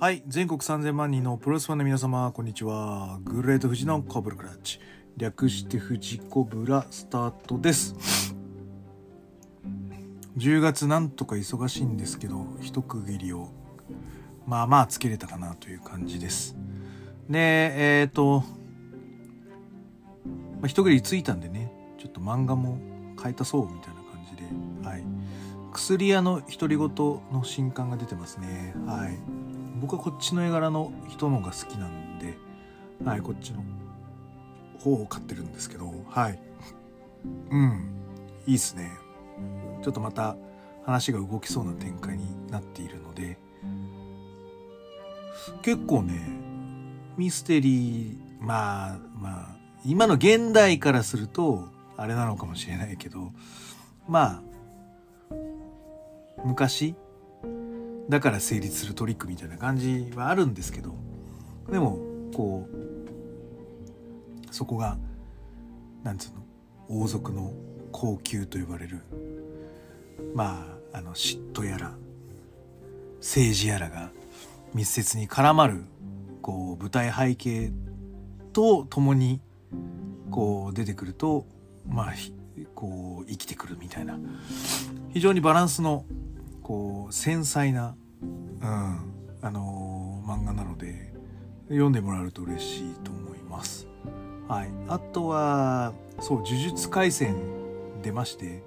はい、全国3000万人のプロレスファンの皆様、こんにちは。グレート富士のコブラクラッチ、略して富士コブラスタートです。10月なんとか忙しいんですけど、一区切りをまあまあつけれたかなという感じです。で、一区切りついたんでね、ちょっと漫画も変えたそうみたいな感じで、はい、薬屋の独り言の新刊が出てますね。はい、僕はこっちの絵柄の人のが好きなんで、はい、こっちの方を買ってるんですけど、はい、うん、いいっすね。ちょっとまた話が動きそうな展開になっているので、結構ね、ミステリー、まあ今の現代からするとあれなのかもしれないけど、まあ昔だから成立するトリックみたいな感じはあるんですけど、でもこうそこがなんつうの、王族の高級と呼ばれる、まあ嫉妬やら政治やらが密接に絡まるこう舞台背景とともにこう出てくると、まあこう生きてくるみたいな、非常にバランスのこう繊細な、漫画なので読んでもらえると嬉しいと思います。はい、あとはそう、呪術廻戦出まして、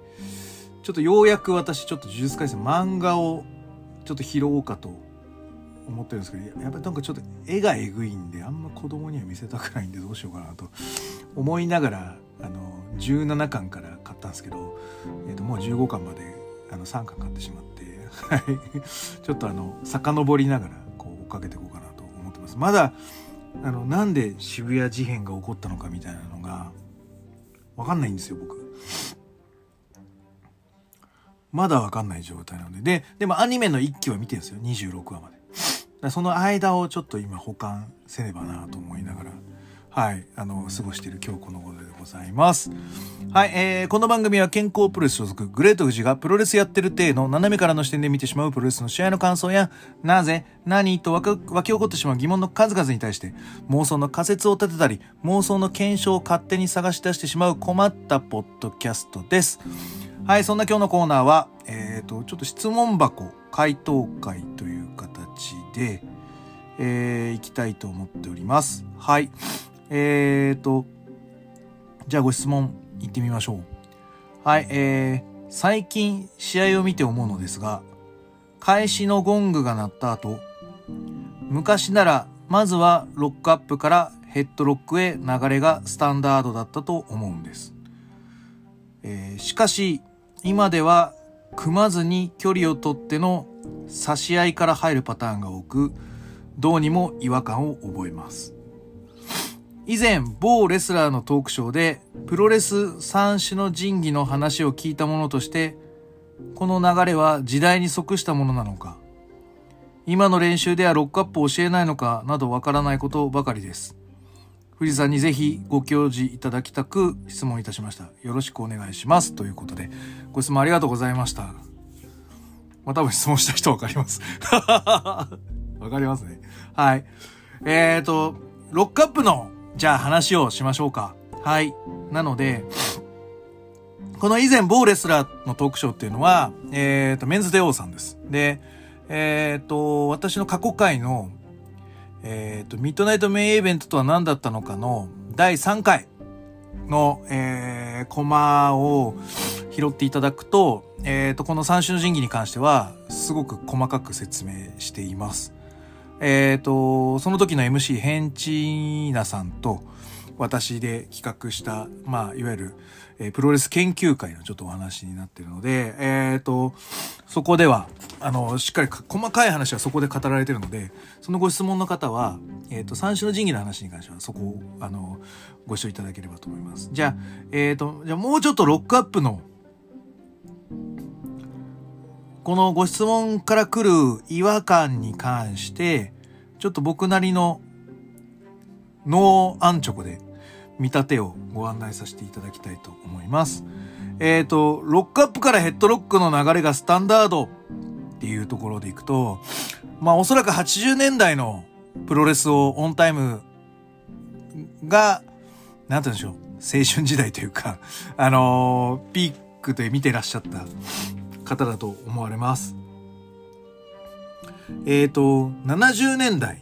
ちょっとようやく私ちょっと呪術廻戦漫画をちょっと拾おうかと思ってるんですけど、やっぱりなんかちょっと絵がえぐいんであんま子供には見せたくないんでどうしようかなと思いながら、17巻から買ったんですけど、もう15巻まで3巻買ってしまって、ちょっと遡りながらこう追っかけていこうかなと思ってます。まだなんで渋谷事変が起こったのかみたいなのが分かんないんですよ、僕まだ分かんない状態なので。でもアニメの1期は見てるんですよ、26話まで。その間をちょっと今保管せねばなと思いながら、はい、過ごしている今日この頃でございます。はい、この番組は健康プロレス所属グレート富士がプロレスやってる体の斜めからの視点で見てしまうプロレスの試合の感想や、なぜ、何と湧き起こってしまう疑問の数々に対して、妄想の仮説を立てたり、妄想の検証を勝手に探し出してしまう困ったポッドキャストです。はい、そんな今日のコーナーは、ちょっと質問箱回答会という形で、いきたいと思っております。はい。じゃあご質問いってみましょう。はい、最近試合を見て思うのですが、開始のゴングが鳴った後、昔ならまずはロックアップからヘッドロックへ流れがスタンダードだったと思うんです。しかし今では組まずに距離を取っての差し合いから入るパターンが多く、どうにも違和感を覚えます。以前某レスラーのトークショーでプロレス三種の神器の話を聞いたものとして、この流れは時代に即したものなのか、今の練習ではロックアップを教えないのかなどわからないことばかりです。富士さんにぜひご教示いただきたく質問いたしました。よろしくお願いします。ということでご質問ありがとうございました。多分質問した人わかります。わかりますね。はい、ロックアップのじゃあ話をしましょうか。はい。なので、この以前某レスラーのトークショーっていうのは、メンズデオーさんです。で、私の過去回の、ミッドナイトメインイベントとは何だったのかの第3回の、コマを拾っていただくと、この三種の神器に関しては、すごく細かく説明しています。その時の MC ヘンチーナさんと私で企画した、まあ、いわゆる、プロレス研究会のちょっとお話になっているので、そこでは、しっかり細かい話はそこで語られているので、そのご質問の方は、三種の神器の話に関してはそこを、ご視聴いただければと思います。じゃあ、もうちょっとロックアップの、このご質問から来る違和感に関して、ちょっと僕なりの脳安直で見立てをご案内させていただきたいと思います。ロックアップからヘッドロックの流れがスタンダードっていうところでいくと、まあおそらく80年代のプロレスをオンタイムが、なんて言うんでしょう、青春時代というか、ピークで見てらっしゃった方だと思われます。70年代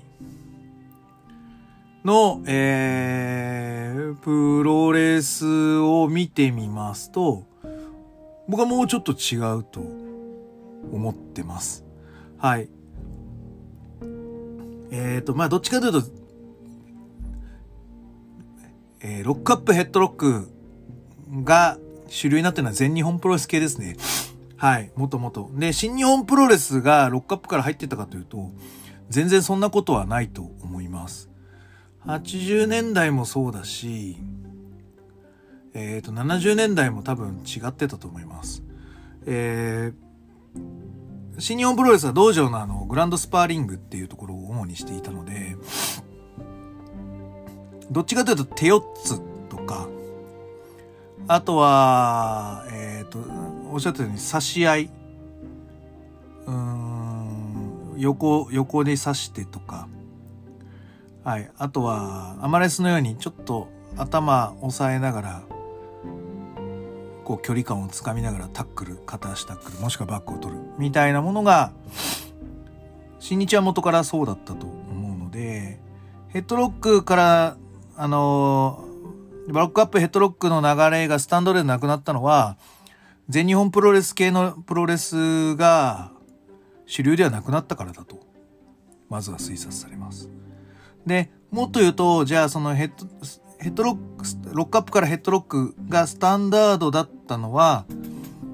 の、プロレスを見てみますと、僕はもうちょっと違うと思ってます。はい。まあ、どっちかというと、ロックアップヘッドロックが主流になってるのは全日本プロレス系ですね。はい、もともと。で、新日本プロレスがロックアップから入ってたかというと、全然そんなことはないと思います。80年代もそうだし、70年代も多分違ってたと思います。新日本プロレスは道場のグランドスパーリングっていうところを主にしていたので、どっちかというと手四つとか、あとは、おっしゃったように差し合い、横に差してとか、はい、あとはアマレスのようにちょっと頭押さえながら、こう距離感をつかみながらタックル、片足タックル、もしくはバックを取るみたいなものが新日は元からそうだったと思うので、ヘッドロックからバックアップヘッドロックの流れがスタンドでなくなったのは、全日本プロレス系のプロレスが主流ではなくなったからだとまずは推察されます。で、もっと言うと、じゃあそのロックアップからヘッドロックがスタンダードだったのは、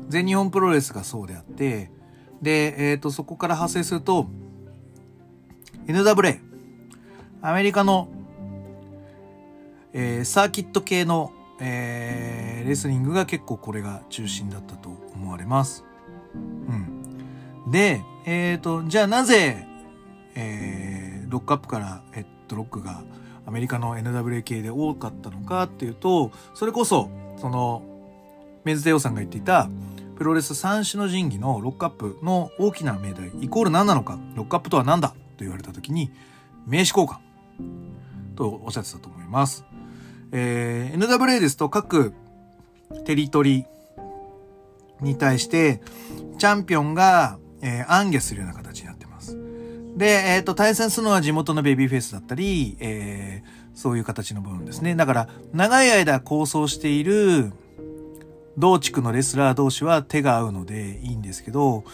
全日本プロレスがそうであって、で、そこから派生すると、NWA、アメリカの、サーキット系の、レスリングが結構これが中心だったと思われます。うん。で、じゃあなぜ、ロックアップからヘッドロックが、アメリカの NWA 系で多かったのかっていうと、それこそ、その、メンズテオさんが言っていた、プロレス三種の神器のロックアップの大きな命題、イコール何なのか、ロックアップとは何だと言われたときに、名刺交換とおっしゃってたと思います。NWA ですと各テリトリに対して、チャンピオンが、暗下するような形になってます。で、対戦するのは地元のベビーフェイスだったり、そういう形の部分ですね。だから、長い間構想している同地区のレスラー同士は手が合うのでいいんですけど、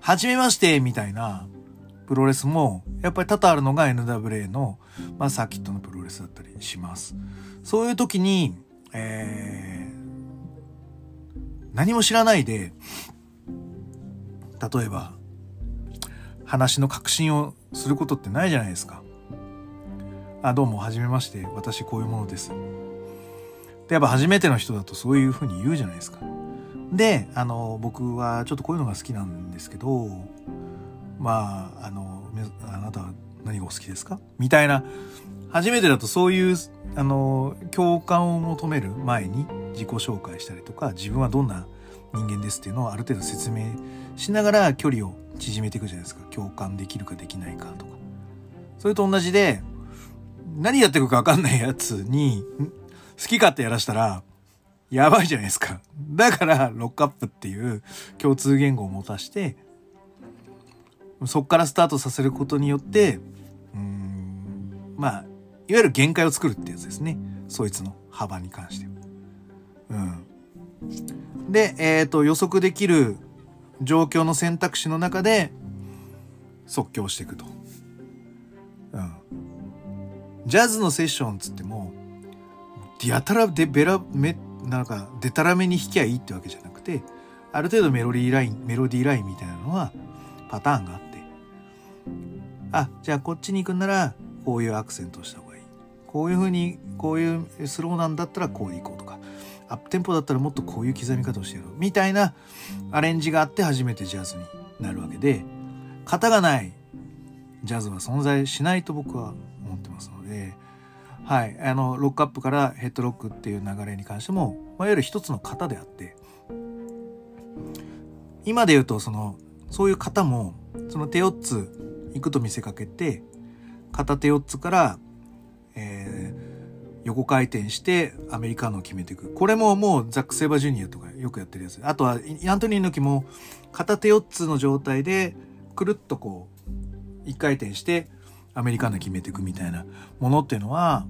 初めましてみたいなプロレスも、やっぱり多々あるのが NWA の、まあ、サーキットのプロレスだったりします。そういう時に、何も知らないで、例えば、話の確信をすることってないじゃないですか。あ、どうもはじめまして、私こういうものです。で、やっぱ初めての人だとそういうふうに言うじゃないですか。で、僕はちょっとこういうのが好きなんですけど、まああなたは何がお好きですかみたいな、初めてだとそういう共感を求める前に自己紹介したりとか、自分はどんな人間ですっていうのをある程度説明しながら距離を縮めていくじゃないですか。共感できるかできないかとか。それと同じで、何やってるか分かんないやつに好き勝手やらしたらやばいじゃないですか。だからロックアップっていう共通言語を持たして、そっからスタートさせることによって、まあいわゆる限界を作るってやつですね。そいつの幅に関しては。で、予測できる状況の選択肢の中で即興していくと。ジャズのセッションつっても、やたらなんかでたらめに弾きゃいいってわけじゃなくて、ある程度メロディーラインみたいなのはパターンがあって、あ、じゃあこっちに行くんならこういうアクセントをした方がいい。こういうふうに、こういうスローなんだったらこうでいこうとか。アップテンポだったらもっとこういう刻み方をしてやろうみたいなアレンジがあって初めてジャズになるわけで、型がないジャズは存在しないと僕は思ってますので、はい、ロックアップからヘッドロックっていう流れに関しても、まあ、いわゆる一つの型であって、今で言うとそういう型もその手4つ行くと見せかけて、片手4つから、横回転してアメリカーノを決めていく。これももうザック・セイバージュニアとかよくやってるやつ。あとはアントニー猪木も片手4つの状態でくるっとこう1回転してアメリカーノを決めていくみたいなものっていうのは、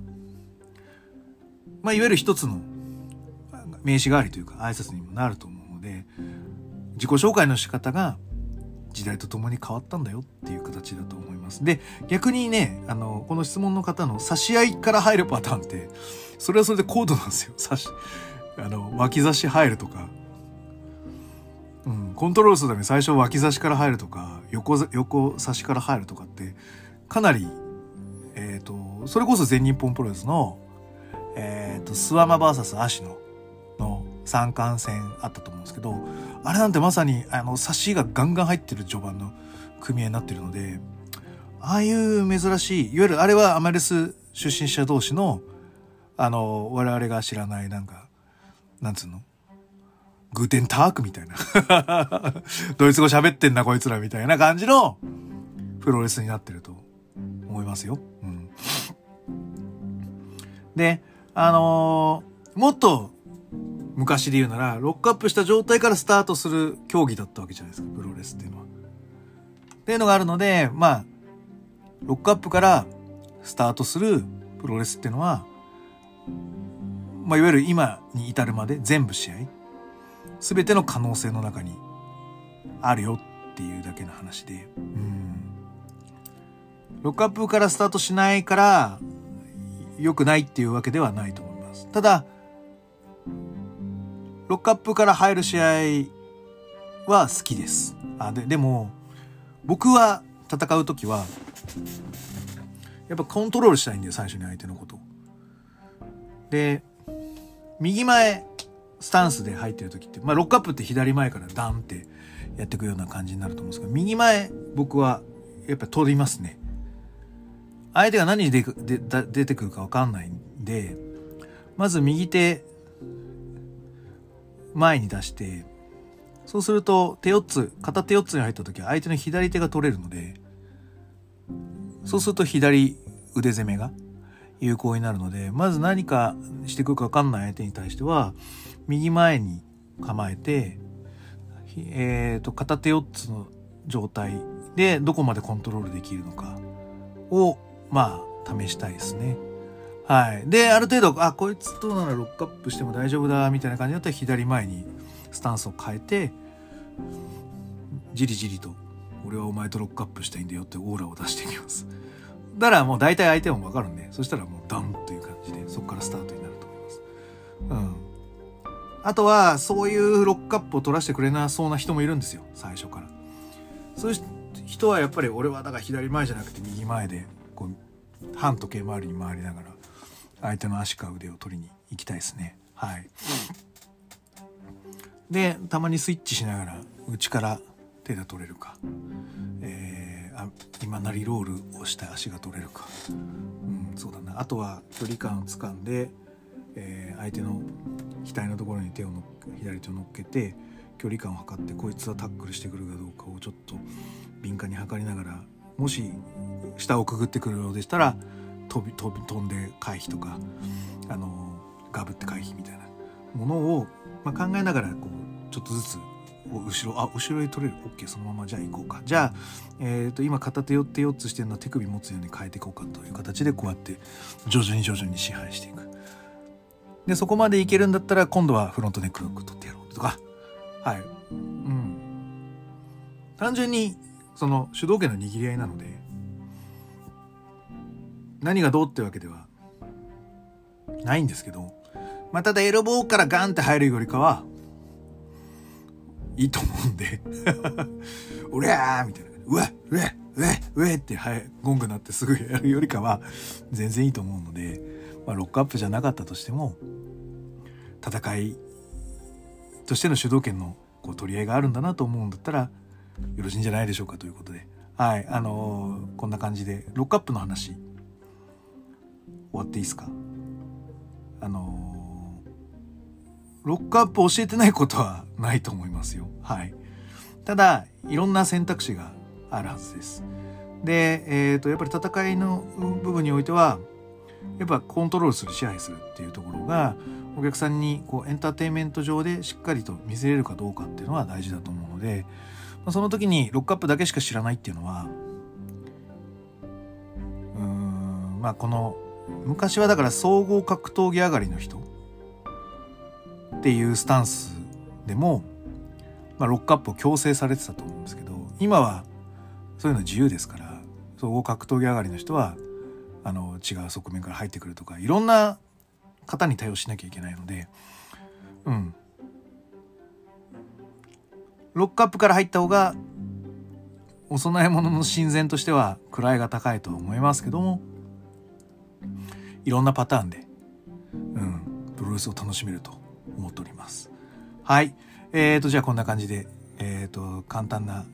まあいわゆる一つの名刺代わりというか挨拶にもなると思うので、自己紹介の仕方が時代とともに変わったんだよっていう形だと思います。で、逆にね、この質問の方の差し合いから入るパターンって、それはそれで高度なんですよ。脇差し入るとか、コントロールするために最初脇差しから入るとか、横差しから入るとかって、かなり、それこそ全日本プロレスの、諏訪間 VS 芦野の三冠戦あったと思うんですけど、あれなんてまさに差しがガンガン入ってる序盤の組合になってるので、ああいう珍しい、いわゆるあれはアマレス出身者同士の我々が知らないなんつうのグーテンタークみたいなドイツ語喋ってんなこいつらみたいな感じのプロレスになってると思いますよ。で、もっと昔で言うなら、ロックアップした状態からスタートする競技だったわけじゃないですか、プロレスっていうのは。っていうのがあるので、まあ、ロックアップからスタートするプロレスっていうのは、まあ、いわゆる今に至るまで全部試合、すべての可能性の中にあるよっていうだけの話で、ロックアップからスタートしないから良くないっていうわけではないと思います。ただ、ロックアップから入る試合は好きです。でも、僕は戦うときは、やっぱコントロールしたいんだよ、最初に相手のこと。で、右前スタンスで入ってるときって、まあロックアップって左前からダンってやっていくような感じになると思うんですけど、右前僕はやっぱ取りますね。相手が何で出てくるか分かんないんで、まず右手、前に出して、そうすると片手4つに入った時は相手の左手が取れるので、そうすると左腕攻めが有効になるので、まず何かしてくるか分かんない相手に対しては、右前に構えて、片手4つの状態でどこまでコントロールできるのかを、まあ、試したいですね。はい。で、ある程度、こいつとならロックアップしても大丈夫だ、みたいな感じだったら左前にスタンスを変えて、じりじりと、俺はお前とロックアップしたいんだよってオーラを出していきます。だからもう大体相手もわかるんで、そしたらもうダンという感じで、そこからスタートになると思います。あとは、そういうロックアップを取らせてくれなそうな人もいるんですよ、最初から。そういう人はやっぱり、俺はだから左前じゃなくて右前で、こう、反時計回りに回りながら、相手の足か腕を取りに行きたいですね。はい。で、たまにスイッチしながら内から手が取れるか、今なりロールをした足が取れるか、そうだな。あとは距離感をつかんで、相手の額のところに左手を乗っけて距離感を測って、こいつはタックルしてくるかどうかをちょっと敏感に測りながら、もし下をくぐってくるようでしたら。飛んで回避とか、ガブって回避みたいなものを、まあ、考えながらこうちょっとずつ後ろへ取れる OK そのままじゃあ行こうか、じゃあ、今片手4つしてるのは手首持つように変えていこうかという形で、こうやって徐々に支配していく。で、そこまでいけるんだったら今度はフロントネックロック取ってやろうとか、はい、単純にその主導権の握り合いなので。何がどうってわけではないんですけど、まあ、ただエルボーからガンって入るよりかはいいと思うんで「おりゃー!」みたいな「うわっうわっうわっうわっ」って、はい、ゴングなってすぐやるよりかは全然いいと思うので、まあ、ロックアップじゃなかったとしても戦いとしての主導権のこう取り合いがあるんだなと思うんだったらよろしいんじゃないでしょうかということで、はい、こんな感じでロックアップの話終わっていいですか。ロックアップ教えてないことはないと思いますよ。はい。ただいろんな選択肢があるはずです。で、やっぱり戦いの部分においてはやっぱコントロールする、支配するっていうところがお客さんにこうエンターテインメント上でしっかりと見せれるかどうかっていうのは大事だと思うので、その時にロックアップだけしか知らないっていうのはこの昔はだから総合格闘技上がりの人っていうスタンスでも、ロックアップを強制されてたと思うんですけど、今はそういうの自由ですから、総合格闘技上がりの人は違う側面から入ってくるとか、いろんな方に対応しなきゃいけないので、ロックアップから入った方がお供え物の親善としては位が高いと思いますけども、いろんなパターンで、プロレスを楽しめると思っております。はい。じゃあこんな感じで、簡単な、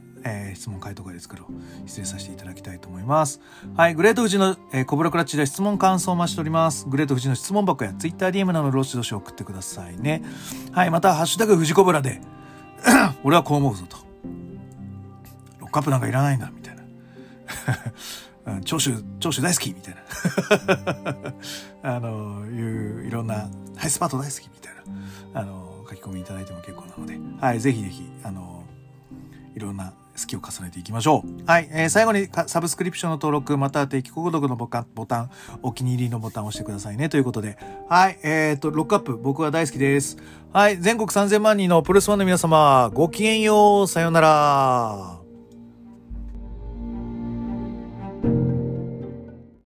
質問回答会ですけど、失礼させていただきたいと思います。はい。グレート富士の、コブラクラッチで質問感想を待ちしております。グレート富士の質問箱や TwitterDM などどしどし送ってくださいね。はい。また、ハッシュタグ富士コブラで、俺はこう思うぞと。ロックアップなんかいらないんだ、みたいな。長州大好きみたいないういろんなハイスパート大好きみたいな書き込みいただいても結構なので、はい、ぜひぜひいろんな好きを重ねていきましょう。はい、最後にサブスクリプションの登録または定期購読のボタン、お気に入りのボタンを押してくださいねということで、はい、ロックアップ僕は大好きです。はい、全国3000万人のプロレスファンの皆様、ごきげんよう、さようなら。